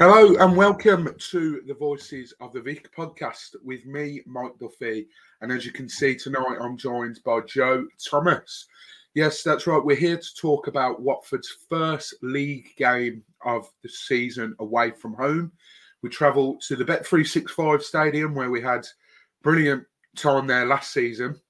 Hello and welcome to the Voices of the Vic podcast with me, Mike Duffy. And as you can see tonight, I'm joined by Joe Thomas. Yes, that's right. We're here to talk about Watford's first league game of the season away from home. We travel to the Bet365 Stadium where we had brilliant time there last season.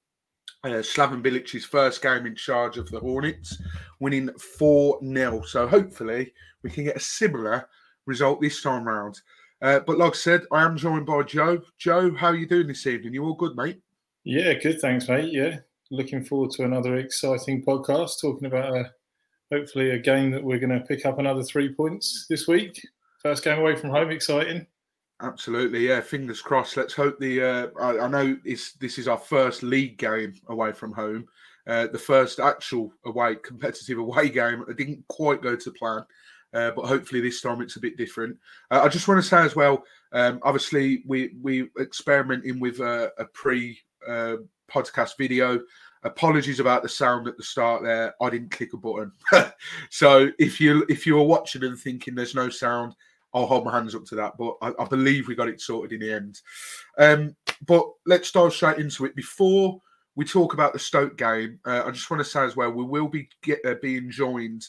Slaven Bilic's first game in charge of the Hornets, winning 4-0. So hopefully we can get a similar result this time round. But like I said, I am joined by Joe. Joe, how are you doing this evening? You all good, mate? Yeah, good. Thanks, mate. Yeah. Looking forward to another exciting podcast talking about hopefully a game that we're going to pick up another 3 points this week. First game away from home. Exciting. Absolutely. Yeah. Fingers crossed. Let's hope I know this is our first league game away from home. The first actual competitive away game. It didn't quite go to plan. But hopefully this time it's a bit different. I just want to say as well, obviously we're experimenting with a pre-podcast video. Apologies about the sound at the start there. I didn't click a button. So if you were watching and thinking there's no sound, I'll hold my hands up to that. But I believe we got it sorted in the end. But let's dive straight into it. Before we talk about the Stoke game, I just want to say as well, we will be being joined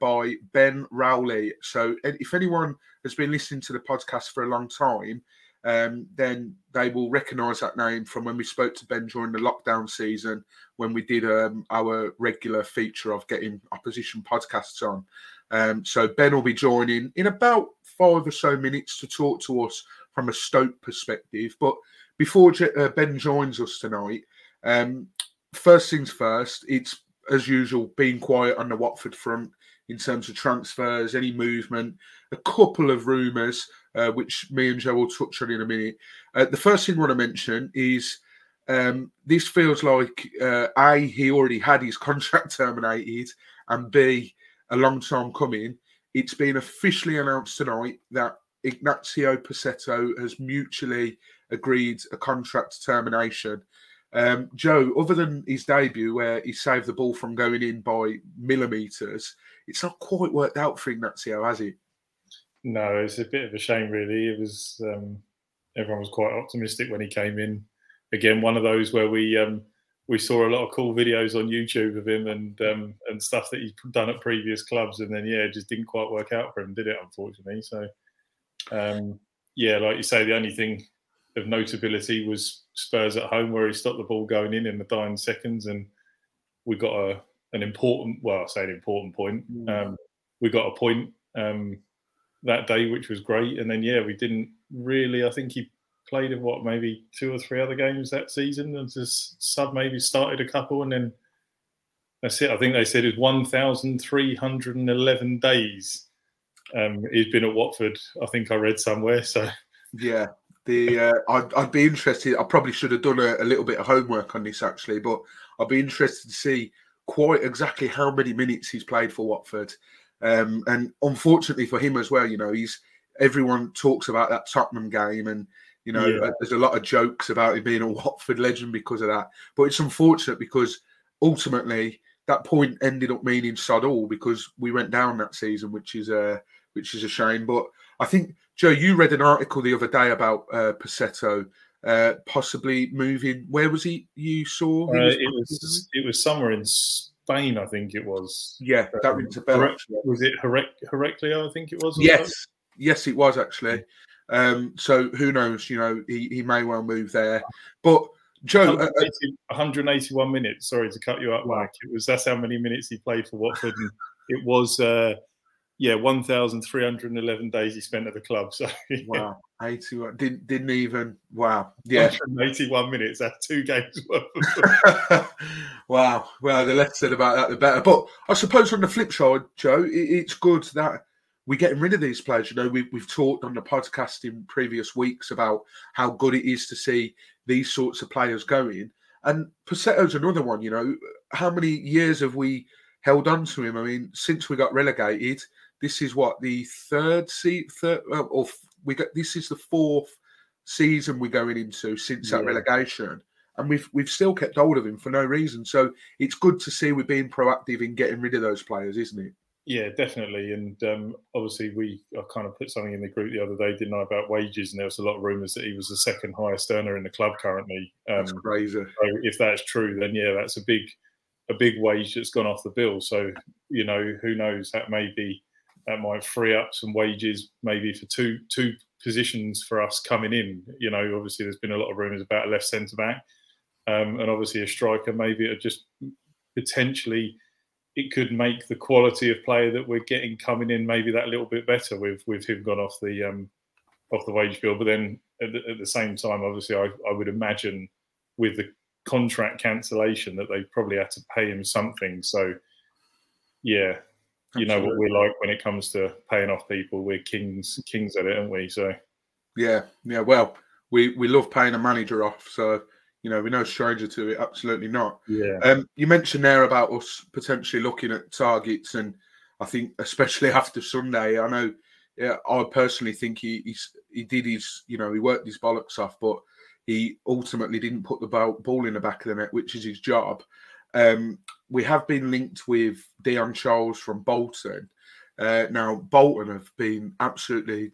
by Ben Rowley. So if anyone has been listening to the podcast for a long time, then they will recognise that name from when we spoke to Ben during the lockdown season when we did our regular feature of getting opposition podcasts on. So Ben will be joining in about 5 or so minutes to talk to us from a Stoke perspective. But before Ben joins us tonight, first things first, it's, as usual, being quiet on the Watford front in terms of transfers, any movement, a couple of rumours, which me and Joe will touch on in a minute. The first thing I want to mention is this feels like, A, he already had his contract terminated, and B, a long time coming. It's been officially announced tonight that Ignacio Pacheco has mutually agreed a contract termination. Joe, other than his debut where he saved the ball from going in by millimetres, it's not quite worked out for Ignacio, has it? No, it's a bit of a shame, really. It was everyone was quite optimistic when he came in. Again, one of those where we saw a lot of cool videos on YouTube of him and stuff that he's done at previous clubs, and then it just didn't quite work out for him, did it? Unfortunately, so like you say, the only thing of notability was Spurs at home, where he stopped the ball going in the dying seconds, and we got an important point. We got a point that day, which was great, and then we didn't really. I think he played in maybe 2 or 3 other games that season, and just sub maybe started a couple, and then that's it. I think they said it was 1,311 days he's been at Watford. I think I read somewhere. So yeah. I'd be interested. I probably should have done a little bit of homework on this actually, but I'd be interested to see quite exactly how many minutes he's played for Watford. And unfortunately for him as well, everyone talks about that Tottenham game and You know, there's a lot of jokes about him being a Watford legend because of that. But it's unfortunate because ultimately that point ended up meaning sod all because we went down that season, which is a shame. But I think, Joe, you read an article the other day about Pacheco possibly moving. Where was he? You saw? It was somewhere in Spain, I think it was. Yeah, that rings a bell. Was it Heraclio? I think it was. Yes, it was actually. So who knows? You know, he may well move there. But Joe, 181 minutes. Sorry to cut you up, Mike. That's how many minutes he played for Watford. And it was 1,311 days he spent at the club. So wow, 81. Didn't even wow. Yeah, 181 minutes. That's 2 games worth. Wow. Well, the less said about that, the better. But I suppose on the flip side, Joe, it's good that we're getting rid of these players. You know, we've talked on the podcast in previous weeks about how good it is to see these sorts of players going. And Pacheco's another one, you know. How many years have we held on to him? I mean, since we got relegated, this is what, the this is the 4th season we're going into since that relegation. And we've still kept hold of him for no reason. So it's good to see we're being proactive in getting rid of those players, isn't it? Yeah, definitely. And obviously, I kind of put something in the group the other day, didn't I, about wages? And there was a lot of rumours that he was the 2nd highest earner in the club currently. That's crazy. So if that's true, then yeah, that's a big wage that's gone off the bill. So, you know, who knows? That might free up some wages, maybe for two positions for us coming in. You know, obviously, there's been a lot of rumours about a left centre back, and obviously a striker. Maybe it just potentially. It could make the quality of player that we're getting coming in maybe that little bit better with him gone off the wage bill. But then at the same time, obviously, I would imagine with the contract cancellation that they probably had to pay him something. So, yeah, you Absolutely. Know what we're like when it comes to paying off people. We're kings at it, aren't we? So, yeah. Well, we love paying a manager off, so. You know, we're no stranger to it. Absolutely not. Yeah. You mentioned there about us potentially looking at targets, and I think especially after Sunday, I know. Yeah, I personally think he did his. You know, he worked his bollocks off, but he ultimately didn't put the ball in the back of the net, which is his job. We have been linked with Dion Charles from Bolton. Now Bolton have been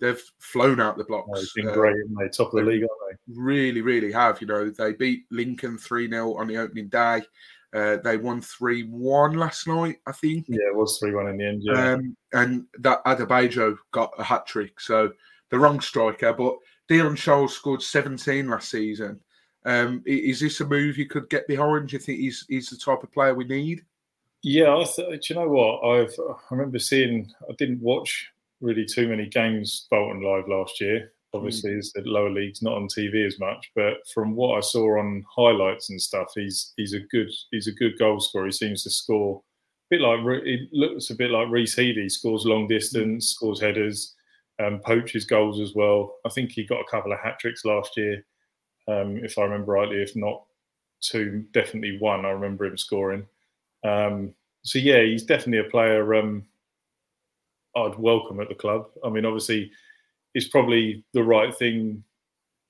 they've flown out the blocks. They've been great, and they're top of the league, aren't they? Really, really have. You know, they beat Lincoln 3-0 on the opening day. They won 3-1 last night, I think. Yeah, it was 3-1 in the end. Yeah. And that Adebayo got a hat trick. So the wrong striker, but Dion Charles scored 17 last season. Is this a move you could get behind? Do you think he's the type of player we need? Yeah, do you know what? I remember seeing. I didn't watch really too many games Bolton live last year. Obviously, it's the lower leagues, not on TV as much. But from what I saw on highlights and stuff, he's a good goal scorer. He seems to score a bit like it looks a bit like Reece Healey. Scores long distance, scores headers, poaches goals as well. I think he got a couple of hat tricks last year, if I remember rightly. If not 2, definitely 1. I remember him scoring. So yeah, he's definitely a player I'd welcome at the club. I mean, obviously, it's probably the right thing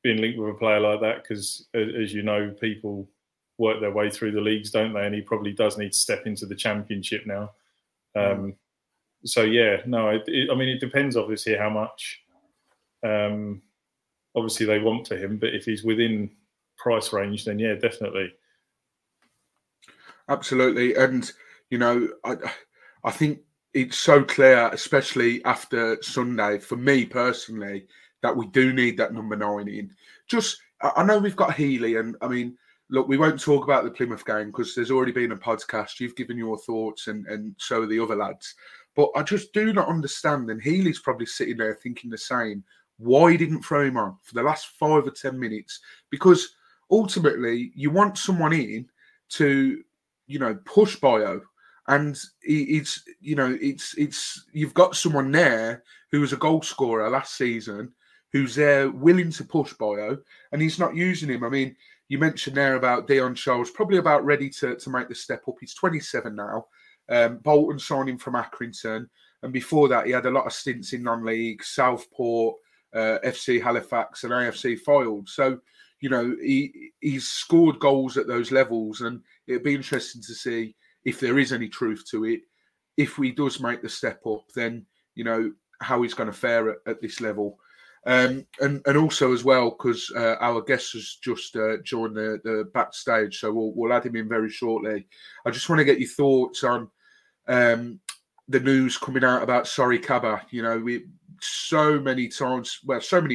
being linked with a player like that because, as you know, people work their way through the leagues, don't they? And he probably does need to step into the Championship now. So yeah, no, I mean, it depends obviously how much obviously they want for him, but if he's within price range, then yeah, definitely. Absolutely. And, you know, I think it's so clear, especially after Sunday, for me personally, that we do need that number 9 in. Just, I know we've got Healy and, I mean, look, we won't talk about the Plymouth game because there's already been a podcast. You've given your thoughts and so are the other lads. But I just do not understand, and Healy's probably sitting there thinking the same, why he didn't throw him on for the last 5 or 10 minutes. Because ultimately, you want someone in to, you know, push Bio, and it's you've got someone there who was a goal scorer last season who's there willing to push Bio, and he's not using him. I mean, you mentioned there about Dion Charles, probably about ready to make the step up. He's 27 now. Bolton signed him from Accrington, and before that, he had a lot of stints in non-league, Southport, FC Halifax and AFC Fylde. So, you know, he's scored goals at those levels, and it'd be interesting to see if there is any truth to it. If he does make the step up, then, you know, how he's going to fare at this level. And also as well, because our guest has just joined the backstage, so we'll add him in very shortly. I just want to get your thoughts on the news coming out about Sori Kaba. You know, so many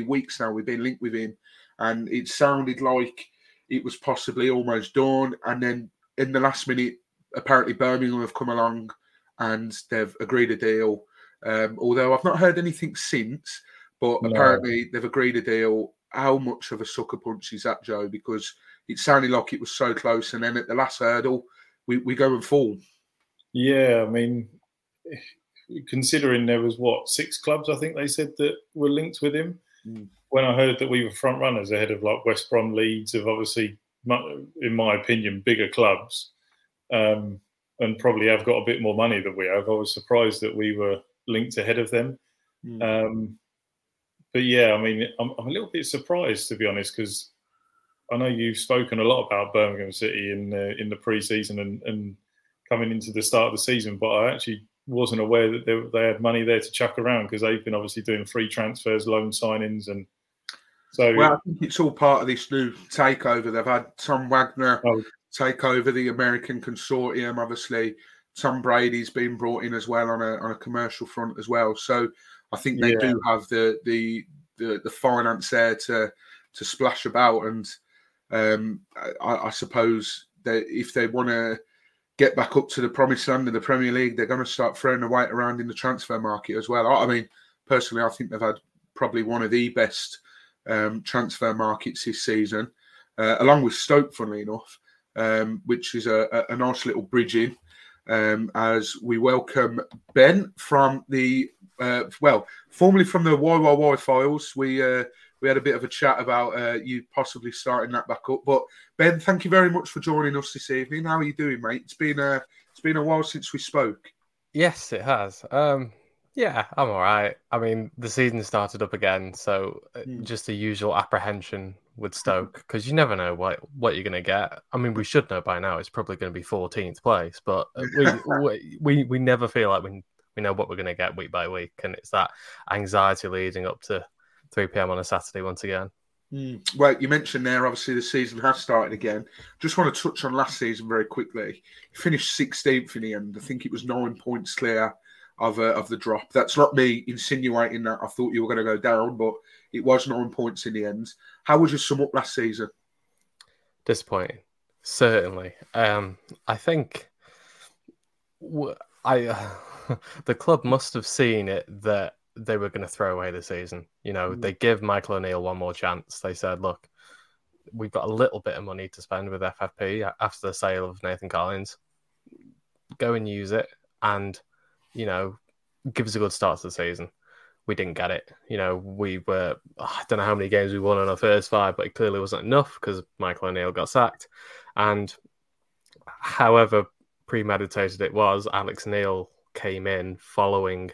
weeks now we've been linked with him, and it sounded like it was possibly almost done. And then in the last minute, apparently Birmingham have come along and they've agreed a deal. Although I've not heard anything since. But apparently they've agreed a deal. How much of a sucker punch is that, Joe? Because it sounded like it was so close. And then at the last hurdle, we go and fall. Yeah, I mean, considering there was, 6 clubs, I think they said, that were linked with him. Mm. When I heard that we were front runners ahead of, West Brom, Leeds, of obviously, in my opinion, bigger clubs, and probably have got a bit more money than we have, I was surprised that we were linked ahead of them. Mm. But yeah, I mean, I'm a little bit surprised, to be honest, because I know you've spoken a lot about Birmingham City in the pre-season and coming into the start of the season, but I actually wasn't aware that they had money there to chuck around, because they've been obviously doing free transfers, loan signings, and so. Well, I think it's all part of this new takeover. They've had Tom Wagner take over the American consortium. Obviously, Tom Brady's been brought in as well on a commercial front as well. So. I think they do have the finance there to splash about, and I suppose that if they want to get back up to the promised land of the Premier League, they're going to start throwing the weight around in the transfer market as well. I mean, personally, I think they've had probably one of the best transfer markets this season, along with Stoke, funnily enough, which is a nice little bridge in. As we welcome Ben from the formerly from the YYY Files. We had a bit of a chat about you possibly starting that back up. But Ben, thank you very much for joining us this evening. How are you doing, mate? It's been a while since we spoke. Yes, it has. Yeah, I'm all right. I mean, the season started up again, so just the usual apprehension with Stoke, because you never know what you're going to get. I mean, we should know by now it's probably going to be 14th place, but we never feel like we know what we're going to get week by week, and it's that anxiety leading up to 3 p.m. on a Saturday once again. Well, you mentioned there, obviously, the season has started again. Just want to touch on last season very quickly. You finished 16th in the end. I think it was 9 points clear of the drop. That's not me insinuating that I thought you were going to go down, but it was 9 points in the end. How would you sum up last season? Disappointing, certainly. I think the club must have seen it that they were going to throw away the season. You know, they give Michael O'Neill one more chance. They said, look, we've got a little bit of money to spend with FFP after the sale of Nathan Collins. Go and use it, and you know, give us a good start to the season. We didn't get it. You know, we were, I don't know how many games we won on our first 5, but it clearly wasn't enough because Michael O'Neill got sacked. And however premeditated it was, Alex Neil came in following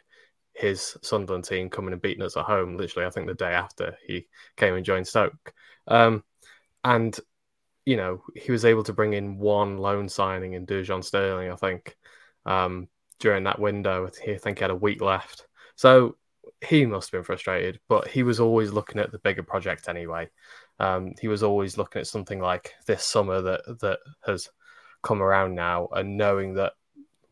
his Sunderland team coming and beating us at home. Literally, I think the day after he came and joined Stoke. And, you know, he was able to bring in one loan signing in Dujon Sterling, I think, during that window. I think he had a week left. So he must have been frustrated, but he was always looking at the bigger project anyway. He was always looking at something like this summer that has come around now, and knowing that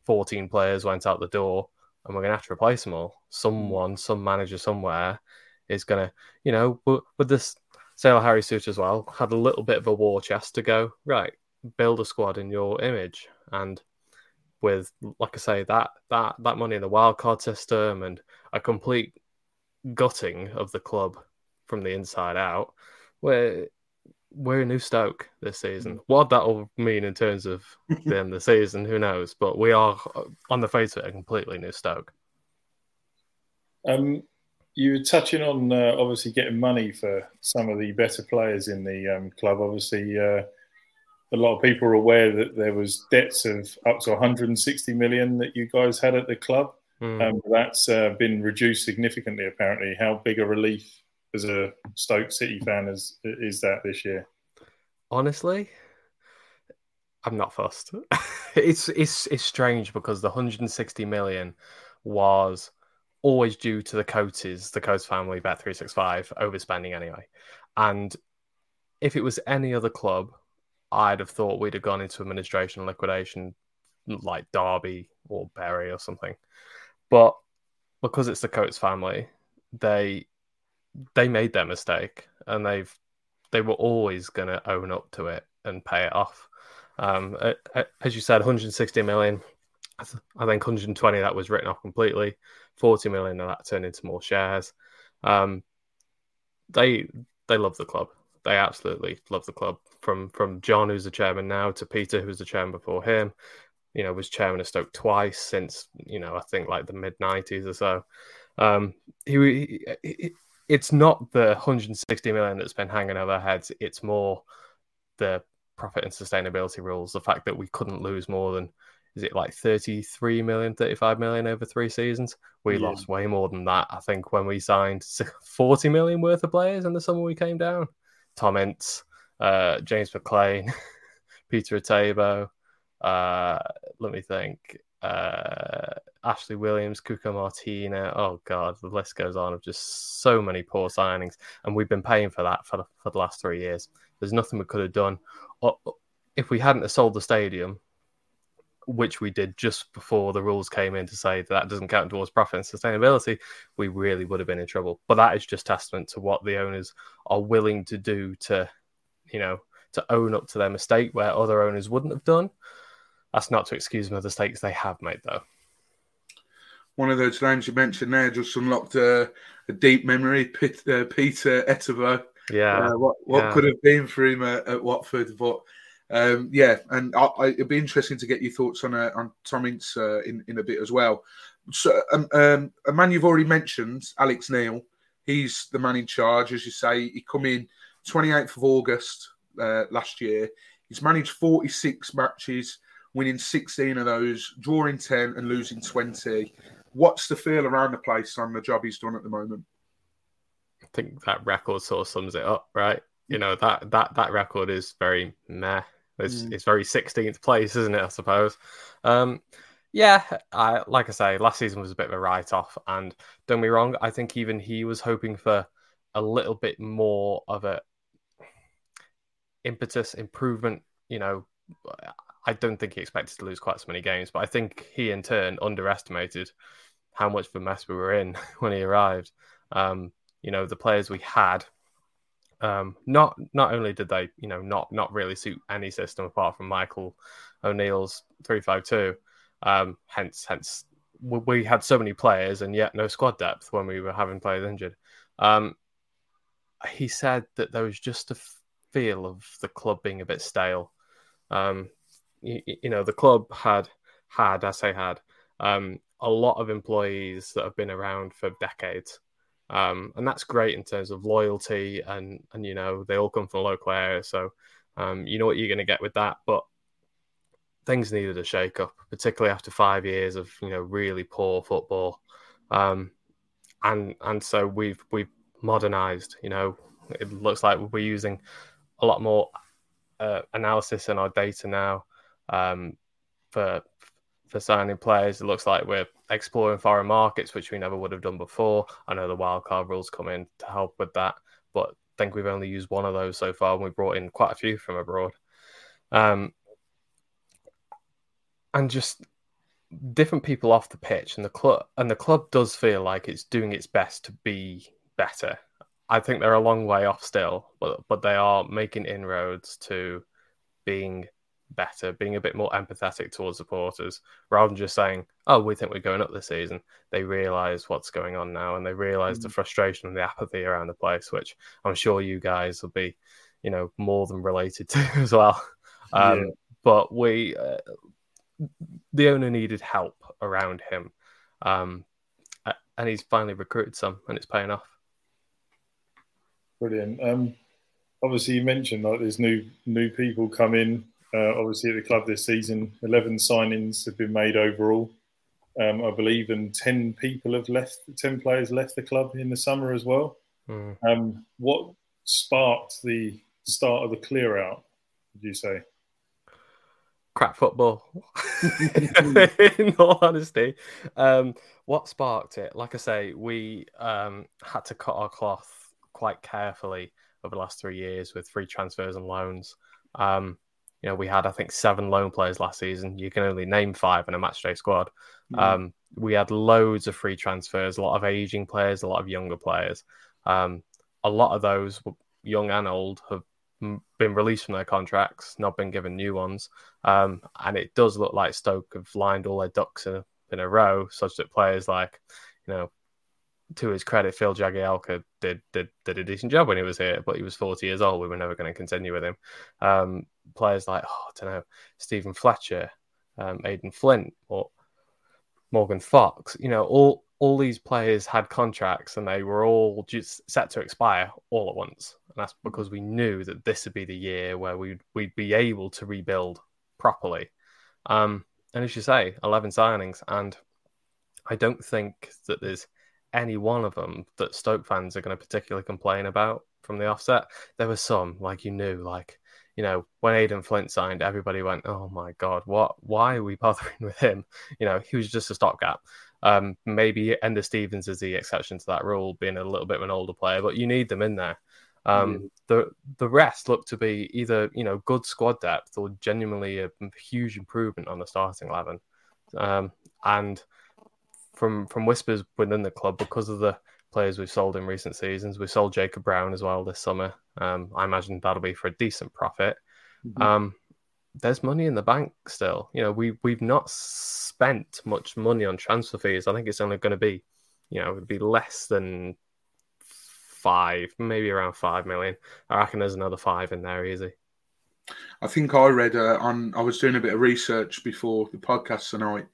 14 players went out the door and we're going to have to replace them all. Some manager somewhere is going to, you know, with this sale of Harry Suter as well, had a little bit of a war chest to go, right, build a squad in your image. And with, like I say, that money in the wildcard system and a complete gutting of the club from the inside out, we're a new Stoke this season. What that will mean in terms of the end of the season, who knows? But we are, on the face of it, a completely new Stoke. You were touching on, obviously, getting money for some of the better players in the club. Obviously, a lot of people are aware that there was debts of up to 160 million that you guys had at the club. That's been reduced significantly, apparently. How big a relief as a Stoke City fan is that this year? Honestly, I'm not fussed. It's strange because the 160 million was always due to the Coates, the Coates family, Bet365 overspending anyway. And if it was any other club, I'd have thought we'd have gone into administration and liquidation like Derby or Bury or something. But because it's the Coates family, they made their mistake and they were always going to own up to it and pay it off. As you said, 160 million. I think 120 that was written off completely. 40 million of that turned into more shares. They love the club. They absolutely love the club. From John, who's the chairman now, to Peter, who's the chairman before him. You know, was chairman of Stoke twice since, you know, I think like the mid 90s or so. It's not the 160 million that's been hanging over our heads. It's more the profit and sustainability rules. The fact that we couldn't lose more than, is it like 33 million, 35 million over 3 seasons? We lost way more than that. I think when we signed 40 million worth of players in the summer we came down. Tom Ince, James McClain, Peter Atebayo, let me think, Ashley Williams, Cuco Martina. Oh, God, the list goes on of just so many poor signings. And we've been paying for that for the last 3 years. There's nothing we could have done. Or, if we hadn't have sold the stadium, which we did just before the rules came in to say that doesn't count towards profit and sustainability, we really would have been in trouble. But that is just testament to what the owners are willing to do to, you know, to own up to their mistake where other owners wouldn't have done. That's not to excuse the mistakes they have made, though. One of those names you mentioned there just unlocked a deep memory, Peter Atebayo. Yeah. What could have been for him at Watford? But it'd be interesting to get your thoughts on Tom Ince in a bit as well. So, a man you've already mentioned, Alex Neil, he's the man in charge, as you say. He come in 28th of August last year. He's managed 46 matches, winning 16 of those, drawing 10 and losing 20. What's the feel around the place on the job he's done at the moment? I think that record sort of sums it up, right? You know, that record is very meh. It's very 16th place, isn't it, I suppose? Like I say, last season was a bit of a write-off. And don't be wrong, I think even he was hoping for a little bit more of a impetus, improvement, you know. I don't think he expected to lose quite so many games, but I think he in turn underestimated how much of a mess we were in when he arrived. You know, the players we had, not only did they, you know, not really suit any system apart from Michael O'Neill's 3-5-2. Hence we had so many players and yet no squad depth when we were having players injured. He said that there was just a feel of the club being a bit stale. You know, the club had a lot of employees that have been around for decades. And that's great in terms of loyalty and, you know, they all come from a local area. So, you know what you're going to get with that. But things needed a shake-up, particularly after 5 years of, you know, really poor football. And so we've modernised, you know. It looks like we're using a lot more analysis in our data now. For signing players, it looks like we're exploring foreign markets, which we never would have done before. I know the wildcard rules come in to help with that, but I think we've only used one of those so far, and we brought in quite a few from abroad. And just different people off the pitch, and the club does feel like it's doing its best to be better. I think they're a long way off still, but they are making inroads to being better, being a bit more empathetic towards supporters, rather than just saying, oh, we think we're going up this season. They realise what's going on now, and they realise the frustration and the apathy around the place, which I'm sure you guys will be, you know, more than related to as well. But the owner needed help around him, and he's finally recruited some, and it's paying off. Brilliant. Obviously, you mentioned like there's new people come in. Obviously, at the club this season, 11 signings have been made overall, I believe, and 10 players left the club in the summer as well. What sparked the start of the clear out, would you say? Crap football. In all honesty, what sparked it? Like I say, we had to cut our cloth quite carefully over the last 3 years with free transfers and loans. You know, we had, I think, 7 loan players last season. You can only name 5 in a matchday squad. We had loads of free transfers, a lot of aging players, a lot of younger players. A lot of those, young and old, have been released from their contracts, not been given new ones. And it does look like Stoke have lined all their ducks in a row, such that players like, you know, to his credit, Phil Jagielka did a decent job when he was here, but he was 40 years old. We were never going to continue with him. Players like, Stephen Fletcher, Aidan Flint, or Morgan Fox, you know, all these players had contracts and they were all just set to expire all at once. And that's because we knew that this would be the year where we'd be able to rebuild properly. And as you say, 11 signings. And I don't think that there's any one of them that Stoke fans are going to particularly complain about from the offset. There were some, like, you knew, like, you know, when Aidan Flint signed, everybody went, oh my God, why are we bothering with him? You know, he was just a stopgap. Maybe Ender Stevens is the exception to that rule, being a little bit of an older player, but you need them in there. The rest looked to be either, you know, good squad depth or genuinely a huge improvement on the starting 11. And from whispers within the club, because of the players we've sold in recent seasons, we sold Jacob Brown as well this summer. I imagine that'll be for a decent profit. There's money in the bank still. You know, we've not spent much money on transfer fees. I think it's only going to be, you know, it'd be less than 5, maybe around 5 million. I reckon there's another 5 in there easy. I think I read I was doing a bit of research before the podcast tonight,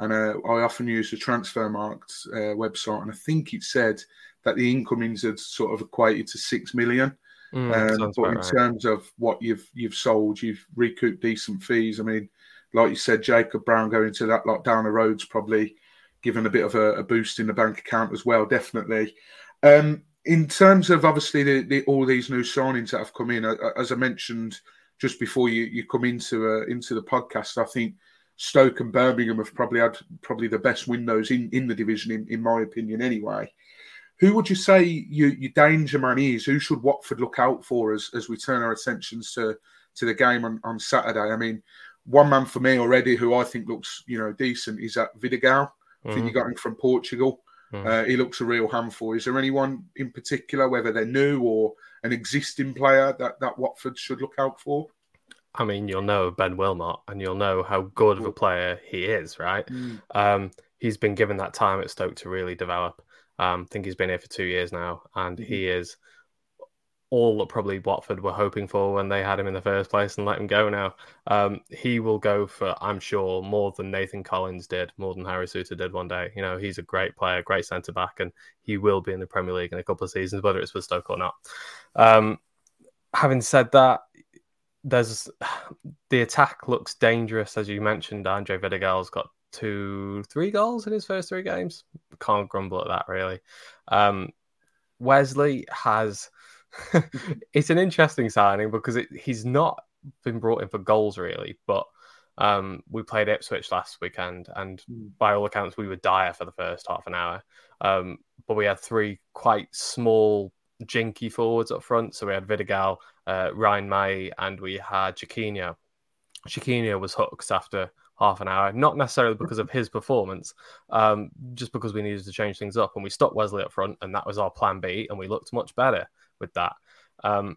and I often use the Transfermarkt website, and I think it said that the incomings had sort of equated to 6 million. But in terms of what you've sold, you've recouped decent fees. I mean, like you said, Jacob Brown going to that lot down the road's probably given a bit of a boost in the bank account as well, definitely. In terms of obviously all these new signings that have come in, as I mentioned just before you come into the podcast, I think Stoke and Birmingham have probably had the best windows in the division, in my opinion, anyway. Who would you say your danger man is? Who should Watford look out for as we turn our attentions to the game on Saturday? I mean, one man for me already who I think looks, you know, decent is that Vidigal. I think you got him from Portugal. He looks a real handful. Is there anyone in particular, whether they're new or an existing player, that Watford should look out for? I mean, you'll know Ben Wilmot and you'll know how good of a player he is, right? He's been given that time at Stoke to really develop. I think he's been here for 2 years now, and he is all that probably Watford were hoping for when they had him in the first place and let him go now. He will go for, I'm sure, more than Nathan Collins did, more than Harry Suter did one day. You know, he's a great player, great centre-back, and he will be in the Premier League in a couple of seasons, whether it's with Stoke or not. Having said that, the attack looks dangerous. As you mentioned, Andre Vidigal's got 2-3 goals in his first 3 games. Can't grumble at that, really. Wesley has... it's an interesting signing because he's not been brought in for goals, really, but we played Ipswich last weekend, and by all accounts, we were dire for the first half an hour. But we had 3 quite small, jinky forwards up front. So we had Vidigal, Ryan May, and we had Chiquinho. Chiquinho was hooked after half an hour, not necessarily because of his performance, just because we needed to change things up, and we stopped Wesley up front, and that was our plan B, and we looked much better with that. And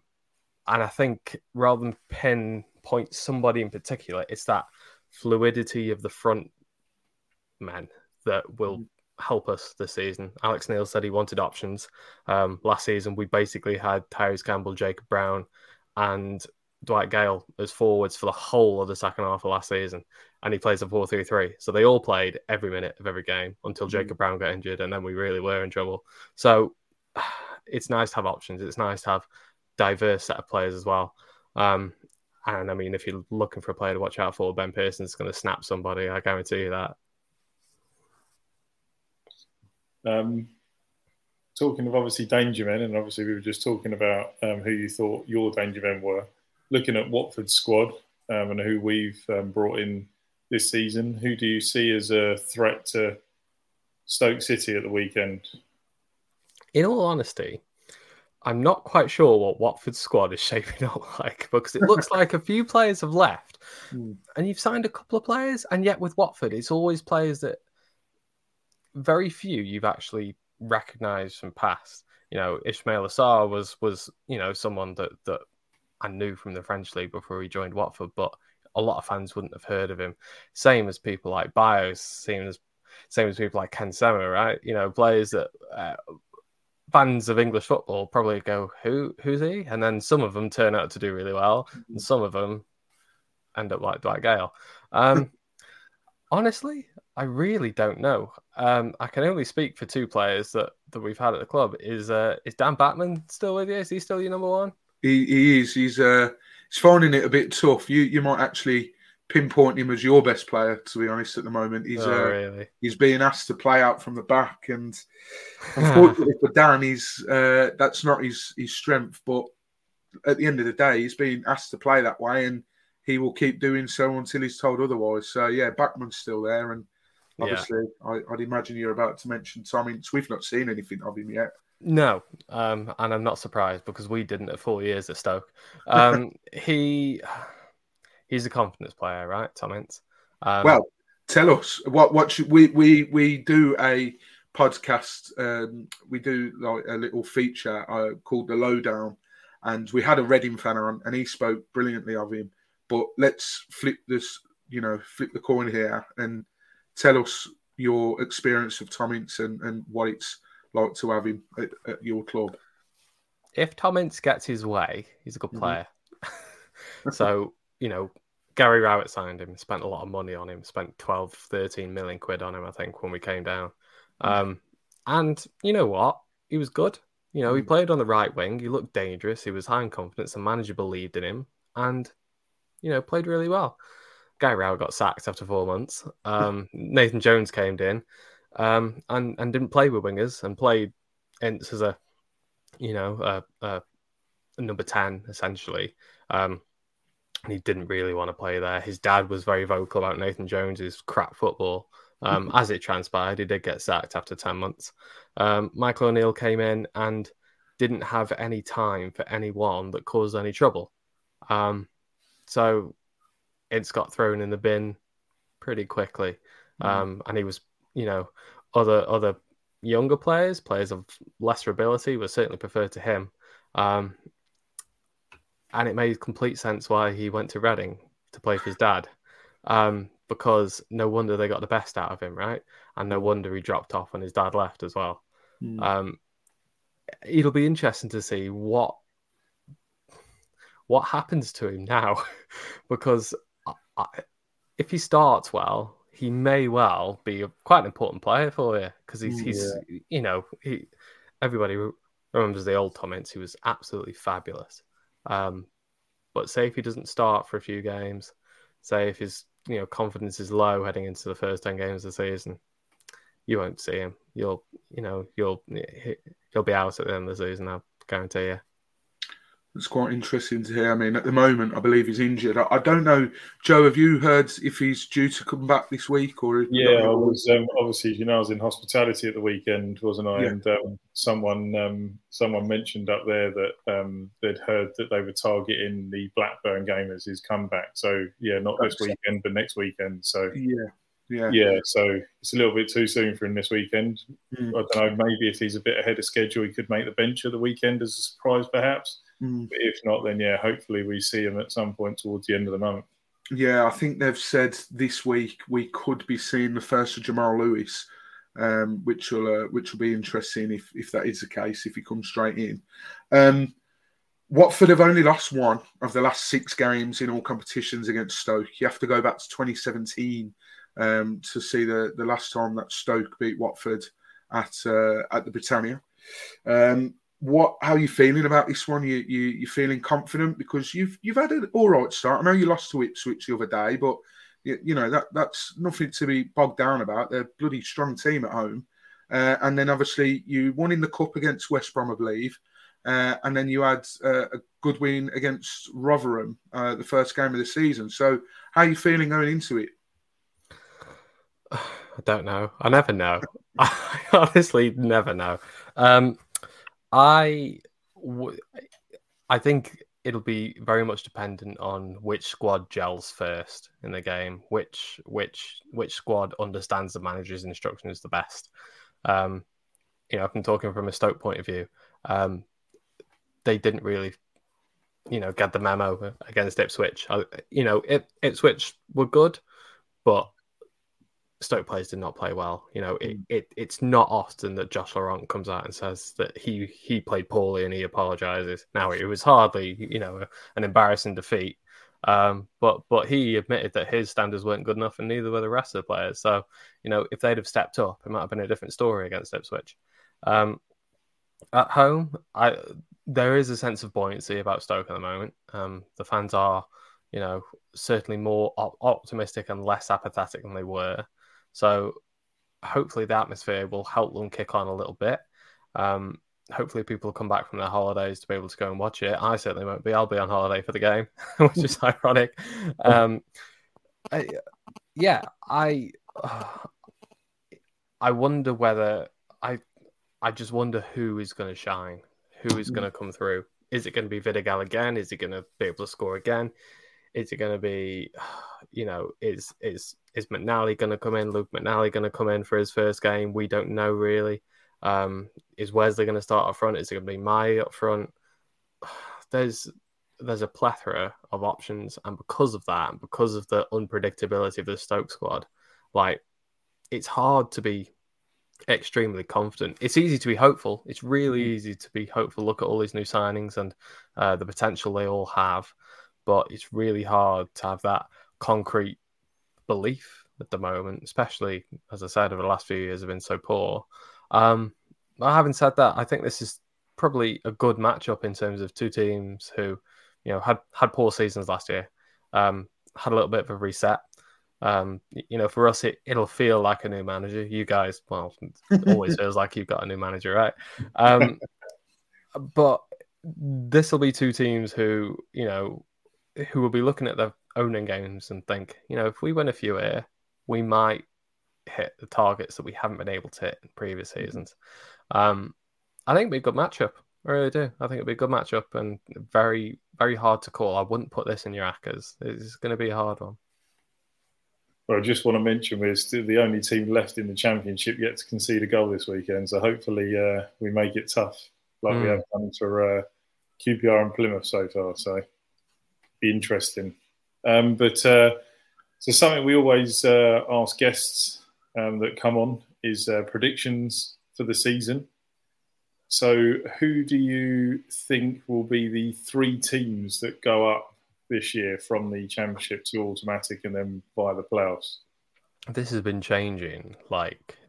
I think rather than pinpoint somebody in particular, it's that fluidity of the front men that will help us this season. Alex Neil said he wanted options. Last season, we basically had Tyrese Campbell, Jacob Brown, and Dwight Gale as forwards for the whole of the second half of last season, and he plays a 4-3-3. So they all played every minute of every game until Jacob Brown got injured, and then we really were in trouble. So it's nice to have options. It's nice to have diverse set of players as well. And I mean, if you're looking for a player to watch out for, Ben Pearson's going to snap somebody. I guarantee you that. talking of obviously danger men, and obviously we were just talking about who you thought your danger men were, looking at Watford's squad and who we've brought in this season, who do you see as a threat to Stoke City at the weekend? In all honesty, I'm not quite sure what Watford's squad is shaping up like, because it looks like a few players have left and you've signed a couple of players, and yet with Watford, it's always players that very few you've actually recognised from past. You know, Ismail Assar was you know, someone that I knew from the French League before he joined Watford, but a lot of fans wouldn't have heard of him. Same as people like Bios, same as people like Kensema, right? You know, players that... fans of English football probably go, who's he? And then some of them turn out to do really well, and some of them end up like Dwight Gale. Honestly, I really don't know. I can only speak for two players that we've had at the club. Is Dan Batman still with you? Is he still your number one? He is. He's finding it a bit tough. You might actually pinpoint him as your best player, to be honest, at the moment. He's being asked to play out from the back, and unfortunately for Dan, that's not his strength, but at the end of the day, he's being asked to play that way, and he will keep doing so until he's told otherwise. So yeah, Backman's still there, and obviously I'd imagine you're about to mention Tom Ince. We've not seen anything of him yet. No, and I'm not surprised, because we didn't at 4 years at Stoke. He's a confidence player, right, Tom Ince? Well, tell us what should we do a podcast. We do like a little feature called The Lowdown, and we had a Reading fan on, and he spoke brilliantly of him. But let's flip the coin here and tell us your experience of Tom Ince and what it's like to have him at your club. If Tom Ince gets his way, he's a good player. So. You know, Gary Rowett signed him, spent a lot of money on him, spent 12, 13 million quid on him, I think, when we came down. And you know what? He was good. You know, he played on the right wing. He looked dangerous. He was high in confidence. The manager believed in him and, you know, played really well. Gary Rowett got sacked after 4 months. Nathan Jones came in and didn't play with wingers and played Ince as a number 10, essentially. And he didn't really want to play there. His dad was very vocal about Nathan Jones's crap football. As it transpired, he did get sacked after 10 months. Michael O'Neill came in and didn't have any time for anyone that caused any trouble. So it's got thrown in the bin pretty quickly. And he was, you know, other younger players of lesser ability were certainly preferred to him. And it made complete sense why he went to Reading to play for his dad, because no wonder they got the best out of him, right? And no wonder he dropped off when his dad left as well. It'll be interesting to see what happens to him now, because if he starts well, he may well be quite an important player for you, because he's you know, everybody remembers the old Tom Ince. He was absolutely fabulous. But say if he doesn't start for a few games, say if his confidence is low heading into the first 10 games of the season, you won't see him. He'll be out at the end of the season, I guarantee you. It's quite interesting to hear. I mean, at the moment, I believe he's injured. I don't know, Joe, have you heard if he's due to come back this week? I was obviously, I was in hospitality at the weekend, wasn't I? Yeah. And someone mentioned up there that they'd heard that they were targeting the Blackburn game as his comeback. So, yeah, not this weekend, but next weekend. So, yeah. So it's a little bit too soon for him this weekend. I don't know, maybe if he's a bit ahead of schedule, he could make the bench at the weekend as a surprise, perhaps. But if not, then hopefully we see him at some point towards the end of the month. Yeah, I think they've said this week we could be seeing the first of Jamal Lewis, which will be interesting if that is the case, if he comes straight in. Watford have only lost one of the last 6 games in all competitions against Stoke. You have to go back to 2017 to see the last time that Stoke beat Watford at the Britannia. How are you feeling about this one? You're feeling confident because you've had an all right start. I know you lost to Ipswich the other day, but that's nothing to be bogged down about. They're a bloody strong team at home. And then obviously you won in the cup against West Brom, I believe. And then you had a good win against Rotherham, the first game of the season. So how are you feeling going into it? I don't know. I never know. I honestly never know. I think it'll be very much dependent on which squad gels first in the game, which squad understands the manager's instructions the best. I'm talking from a Stoke point of view. They didn't really, get the memo against Ipswich. Ipswich were good, but Stoke players did not play well. It's not often that Josh Laurent comes out and says that he played poorly and he apologises. Now, it was hardly, an embarrassing defeat. But he admitted that his standards weren't good enough and neither were the rest of the players. So, if they'd have stepped up, it might have been a different story against Ipswich. At home, there is a sense of buoyancy about Stoke at the moment. The fans are, certainly more optimistic and less apathetic than they were. So hopefully the atmosphere will help them kick on a little bit. Hopefully people will come back from their holidays to be able to go and watch it. I certainly won't be. I'll be on holiday for the game, which is ironic. I wonder whether... I just wonder who is going to shine, who is going to come through. Is it going to be Vidigal again? Is he going to be able to score again? Is it going to be... Is McNally going to come in? Luke McNally going to come in for his first game? We don't know really. Is Wesley going to start up front? Is it going to be Mai up front? There's a plethora of options, and because of that, and because of the unpredictability of the Stoke squad, it's hard to be extremely confident. It's easy to be hopeful. It's really easy to be hopeful. Look at all these new signings and the potential they all have, but it's really hard to have that concrete belief at the moment, especially, as I said, over the last few years have been so poor. Having said that, I think this is probably a good matchup in terms of two teams who, had poor seasons last year, had a little bit of a reset. For us, it'll feel like a new manager. You guys, it always feels like you've got a new manager, right? But this will be two teams who, who will be looking at their own games and think, if we win a few here, we might hit the targets that we haven't been able to hit in previous seasons. I think it'd be a good matchup. I really do. I think it'd be a good matchup and very, very hard to call. I wouldn't put this in your acres. It's going to be a hard one. Well, I just want to mention we're still the only team left in the Championship yet to concede a goal this weekend. So hopefully we make it tough like we have done for QPR and Plymouth so far. So be interesting. So something we always ask guests that come on is predictions for the season. So who do you think will be the three teams that go up this year from the Championship to automatic and then via the playoffs? This has been changing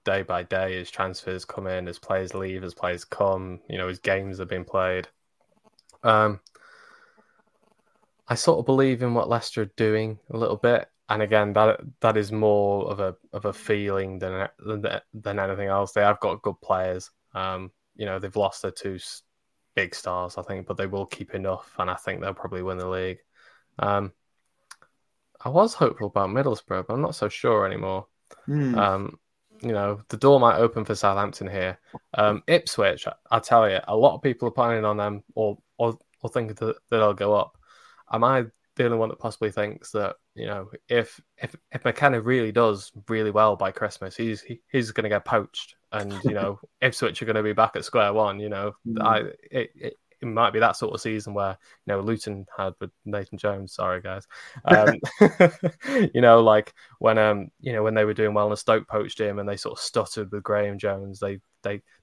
day by day as transfers come in, as players leave, as players come, as games have been played. I sort of believe in what Leicester are doing a little bit. And again, that is more of a feeling than anything else. They have got good players. They've lost their two big stars, I think, but they will keep enough. And I think they'll probably win the league. I was hopeful about Middlesbrough, but I'm not so sure anymore. The door might open for Southampton here. Ipswich, I tell you, a lot of people are planning on them or thinking that they'll go up. Am I the only one that possibly thinks that, if McKenna really does really well by Christmas, he's going to get poached and, Ipswich are going to be back at square one, It might be that sort of season where, Luton had with Nathan Jones. Sorry, guys. When they were doing well and Stoke poached him and they sort of stuttered with Graham Jones. They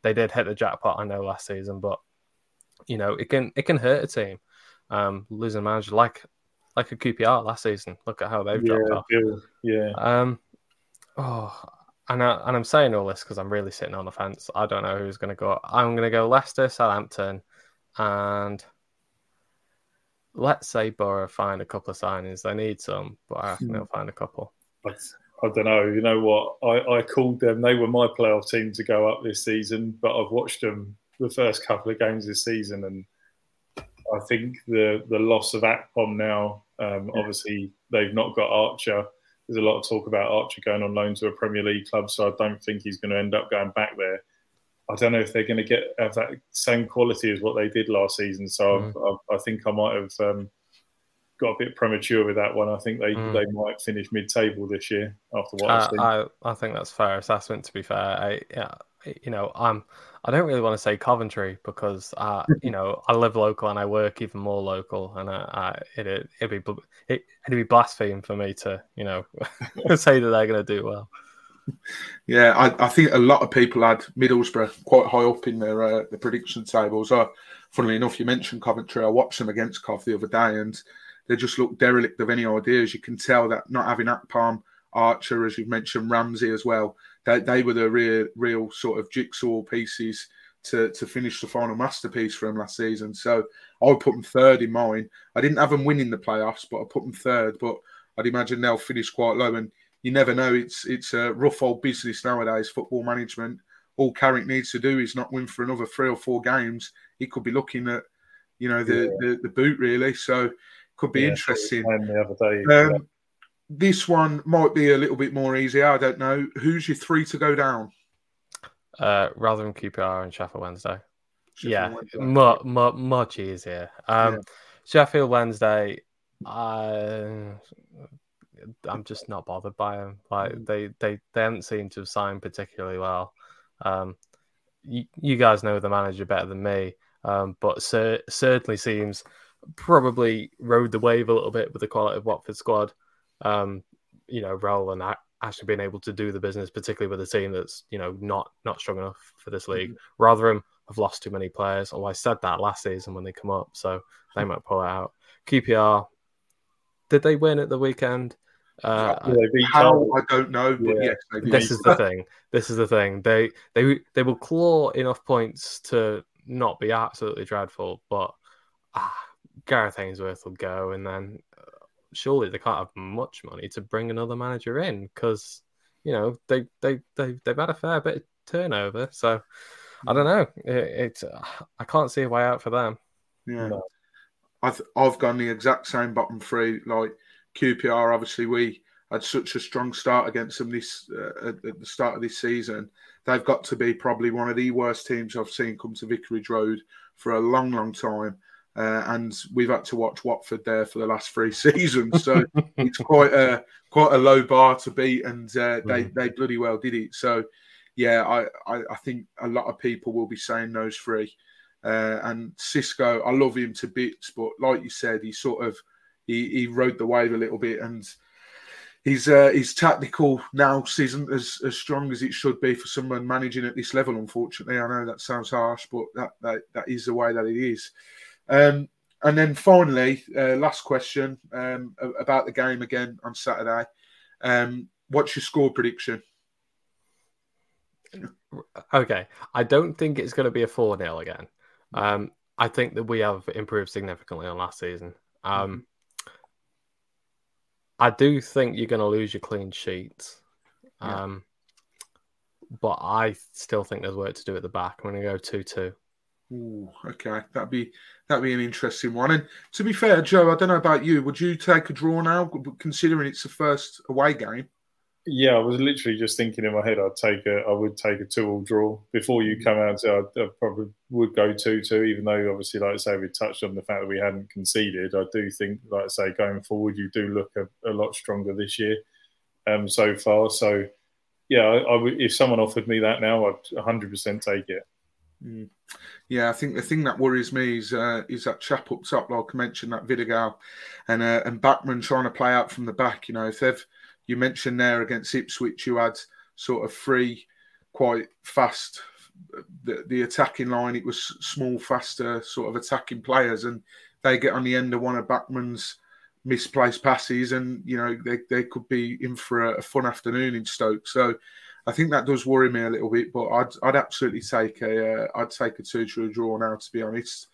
did hit the jackpot, I know, last season, but, it can hurt a team. Losing a manager like a QPR last season. Look at how they've dropped off. Yeah. And I'm saying all this because I'm really sitting on the fence. I don't know who's going to go. I'm going to go Leicester, Southampton, and let's say Borough find a couple of signings. They need some, but I reckon they'll find a couple. I don't know. You know what? I called them. They were my playoff team to go up this season, but I've watched them the first couple of games this season, and I think the loss of Akpom now, obviously they've not got Archer. There's a lot of talk about Archer going on loan to a Premier League club, so I don't think he's going to end up going back there. I don't know if they're going to have that same quality as what they did last season. So I think I might have got a bit premature with that one. I think they might finish mid-table this year after what I've seen. I think that's a fair assessment, to be fair. I don't really want to say Coventry because, I live local and I work even more local, and it'd be blaspheme for me to, say that they're going to do well. Yeah, I think a lot of people had Middlesbrough quite high up in their prediction tables. Funnily enough, you mentioned Coventry. I watched them against Cov the other day, and they just looked derelict of any ideas. You can tell that not having Akpom, Archer, as you've mentioned, Ramsey as well, they were the real sort of jigsaw pieces to finish the final masterpiece for them last season. So I would put them third in mine. I didn't have them winning the playoffs, but I put them third. But I'd imagine they'll finish quite low, and you never know. It's a rough old business nowadays, football management. All Carrick needs to do is not win for another 3 or 4 games. He could be looking at, the boot, really. So it could be interesting. The other day. This one might be a little bit more easy. I don't know. Who's your 3 to go down? Rather than QPR and Sheffield Wednesday. Much easier. Sheffield Wednesday, I'm just not bothered by them. Like they haven't seemed to have signed particularly well. You guys know the manager better than me, but certainly seems probably rode the wave a little bit with the quality of Watford squad. Rowell and actually being able to do the business, particularly with a team that's not strong enough for this league. Rotherham have lost too many players. Oh, I said that last season when they come up, so they might pull it out. QPR. Did they win at the weekend? I don't know. But yes, This is the thing. They will claw enough points to not be absolutely dreadful, but Gareth Ainsworth will go, and then surely they can't have much money to bring another manager in because they've had a fair bit of turnover. So I don't know. I can't see a way out for them. Yeah. But I've gone the exact same bottom 3. Like QPR, obviously, we had such a strong start against them at the start of this season. They've got to be probably one of the worst teams I've seen come to Vicarage Road for a long, long time. And we've had to watch Watford there for the last 3 seasons. So it's quite a low bar to beat, and they bloody well did it. So, I think a lot of people will be saying those 3. And Cisco, I love him to bits, but like you said, he sort of he rode the wave a little bit, and his tactical nous isn't as strong as it should be for someone managing at this level. Unfortunately, I know that sounds harsh, but that is the way that it is. And then finally, last question about the game again on Saturday. What's your score prediction? Okay, I don't think it's going to be a 4-0 again. I think that we have improved significantly on last season. I do think you're going to lose your clean sheets, but I still think there's work to do at the back. I'm going to go 2-2. Ooh, okay, that'd be an interesting one. And to be fair, Joe, I don't know about you. Would you take a draw now, considering it's the first away game? Yeah, I was literally just thinking in my head I would take a 2-2 draw. Before you come out, I probably would go 2-2, even though obviously, like I say, we touched on the fact that we hadn't conceded. I do think, like I say, going forward, you do look a lot stronger this year so far. So, yeah, if someone offered me that now, I'd 100% take it. Mm. Yeah, I think the thing that worries me is that chap up top, like I mentioned, that Vidigal and Backman trying to play out from the back. If they've... You mentioned there against Ipswich, you had sort of 3 quite fast. The attacking line, it was small, faster sort of attacking players, and they get on the end of one of Backman's misplaced passes, and they could be in for a fun afternoon in Stoke. So I think that does worry me a little bit, but I'd absolutely take a 2-2 draw now, to be honest.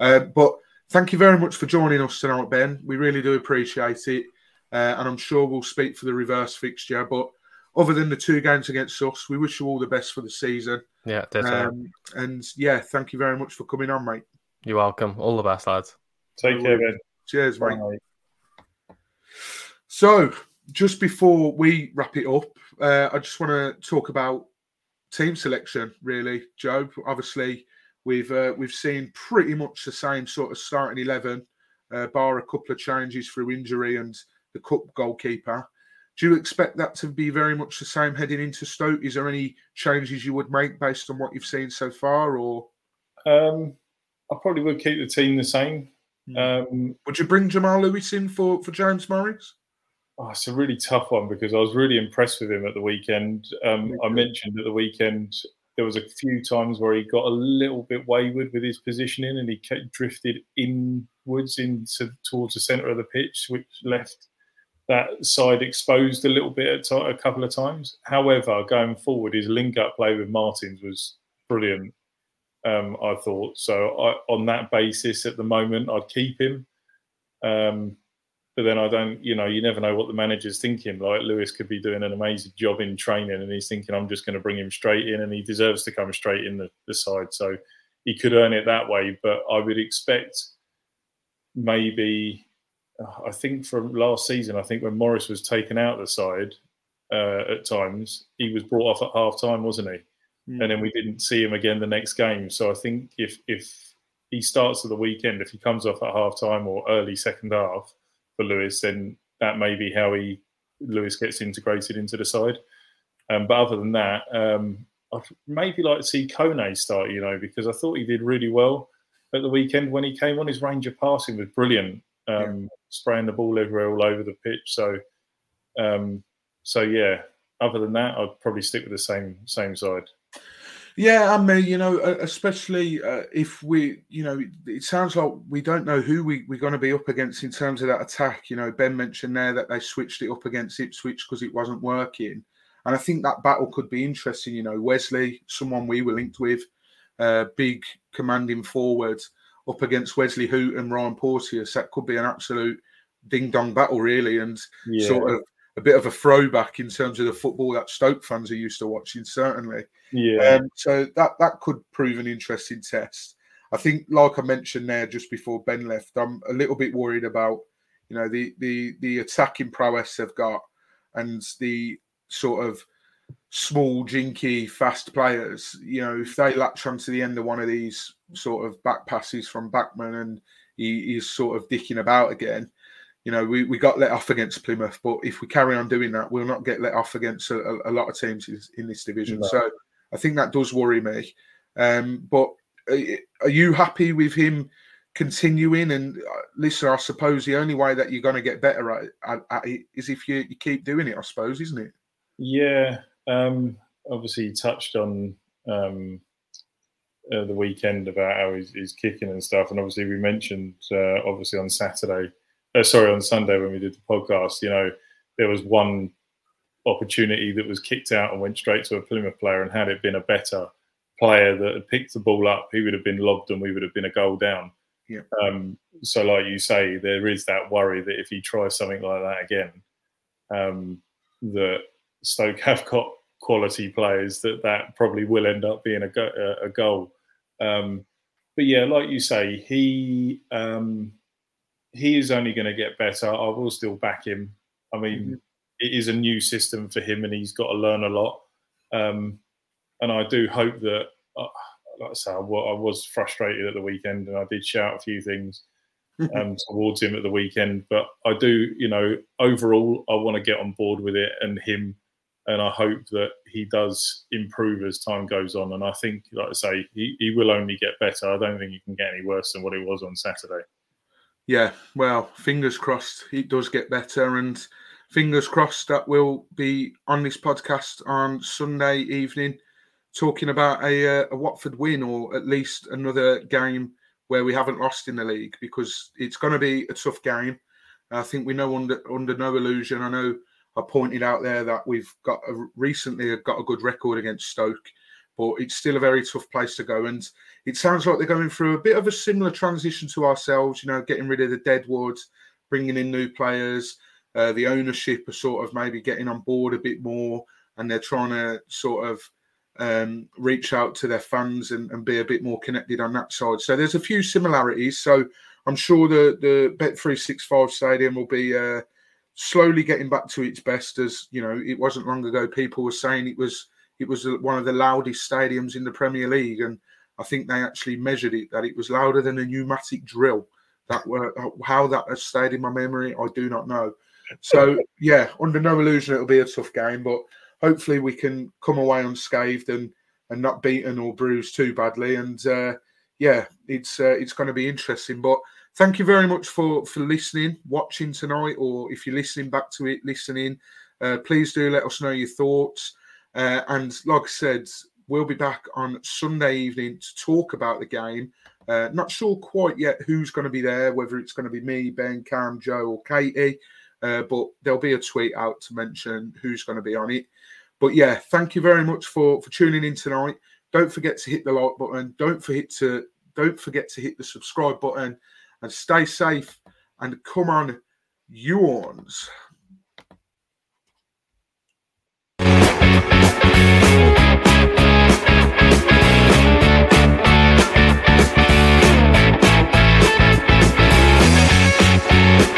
But thank you very much for joining us tonight, Ben. We really do appreciate it. and I'm sure we'll speak for the reverse fixture. But other than the two games against us, we wish you all the best for the season. Yeah, definitely. And yeah, thank you very much for coming on, mate. You're welcome. All the best, lads. Take care, man. Cheers, mate. Bye. So, just before we wrap it up, I just want to talk about team selection, really, Joe. Obviously, we've seen pretty much the same sort of starting 11, bar a couple of changes through injury and the cup goalkeeper. Do you expect that to be very much the same heading into Stoke? Is there any changes you would make based on what you've seen so far? Or I probably would keep the team the same. Would you bring Jamal Lewis in for James Morris? Oh, it's a really tough one because I was really impressed with him at the weekend. I mentioned at the weekend there was a few times where he got a little bit wayward with his positioning and he drifted inwards towards the centre of the pitch, which left that side exposed a little bit a couple of times. However, going forward, his link-up play with Martins was brilliant, I thought. So on that basis, at the moment, I'd keep him. But then I don't, you never know what the manager's thinking. Like, Lewis could be doing an amazing job in training and he's thinking, I'm just going to bring him straight in, and he deserves to come straight in the side. So he could earn it that way. But I would expect maybe... I think from last season, when Morris was taken out of the side at times, he was brought off at half-time, wasn't he? Mm. And then we didn't see him again the next game. So I think if he starts at the weekend, if he comes off at half-time or early second half for Lewis, then that may be how Lewis gets integrated into the side. But other than that, I'd maybe like to see Kone start, because I thought he did really well at the weekend. When he came on, his range of passing was brilliant. Spraying the ball everywhere all over the pitch. So yeah, other than that, I'd probably stick with the same side. Yeah, I mean, especially if we, it sounds like we don't know who we're going to be up against in terms of that attack. Ben mentioned there that they switched it up against Ipswich because it wasn't working. And I think that battle could be interesting. Wesley, someone we were linked with, big commanding forward, up against Wesley Hoot and Ryan Porteous. That could be an absolute ding-dong battle, really, and sort of a bit of a throwback in terms of the football that Stoke fans are used to watching, certainly. Yeah. So that could prove an interesting test. I think, like I mentioned there just before Ben left, I'm a little bit worried about, the attacking prowess they've got and the sort of small, jinky, fast players. If they latch onto the end of one of these sort of back passes from Backman and he's sort of dicking about again, we got let off against Plymouth, but if we carry on doing that, we'll not get let off against a lot of teams in this division. No. So I think that does worry me. But are you happy with him continuing? And listen, I suppose the only way that you're going to get better at it is if you keep doing it, I suppose, isn't it? Yeah. Obviously, you touched on the weekend about how he's kicking and stuff, and obviously we mentioned on Sunday when we did the podcast, there was one opportunity that was kicked out and went straight to a Plymouth player, and had it been a better player that had picked the ball up, he would have been lobbed and we would have been a goal down. Yeah. So like you say, there is that worry that if he tries something like that again, that Stoke have got quality players that probably will end up being a goal. But yeah, like you say, he is only going to get better. I will still back him. I mean, it is a new system for him and he's got to learn a lot. And I do hope that, like I say, I was frustrated at the weekend and I did shout a few things towards him at the weekend. But I do, overall, I want to get on board with it and him. And I hope that he does improve as time goes on. And I think, like I say, he will only get better. I don't think he can get any worse than what it was on Saturday. Yeah, well, fingers crossed he does get better. And fingers crossed that we'll be on this podcast on Sunday evening talking about a Watford win, or at least another game where we haven't lost in the league, because it's going to be a tough game. I think we know under no illusion. I know I pointed out there that we've got recently got a good record against Stoke, but it's still a very tough place to go. And it sounds like they're going through a bit of a similar transition to ourselves, getting rid of the dead wood, bringing in new players, The ownership are sort of maybe getting on board a bit more, and they're trying to sort of reach out to their fans and be a bit more connected on that side. So there's a few similarities. So I'm sure the Bet365 Stadium will be slowly getting back to its best, as you know, it wasn't long ago people were saying it was one of the loudest stadiums in the Premier League, and I think they actually measured it that it was louder than a pneumatic drill. That were how that stayed in my memory, I do not know. So yeah, under no illusion, it'll be a tough game, but hopefully we can come away unscathed and not beaten or bruised too badly. And it's going to be interesting. But thank you very much for listening, watching tonight, or if you're listening back to it, please do let us know your thoughts. And like I said, we'll be back on Sunday evening to talk about the game. Not sure quite yet who's going to be there, whether it's going to be me, Ben, Cam, Joe or Katie. But there'll be a tweet out to mention who's going to be on it. But yeah, thank you very much for tuning in tonight. Don't forget to hit the like button. Don't forget to hit the subscribe button, and stay safe. And come on, Yawns.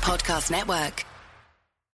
Podcast Network.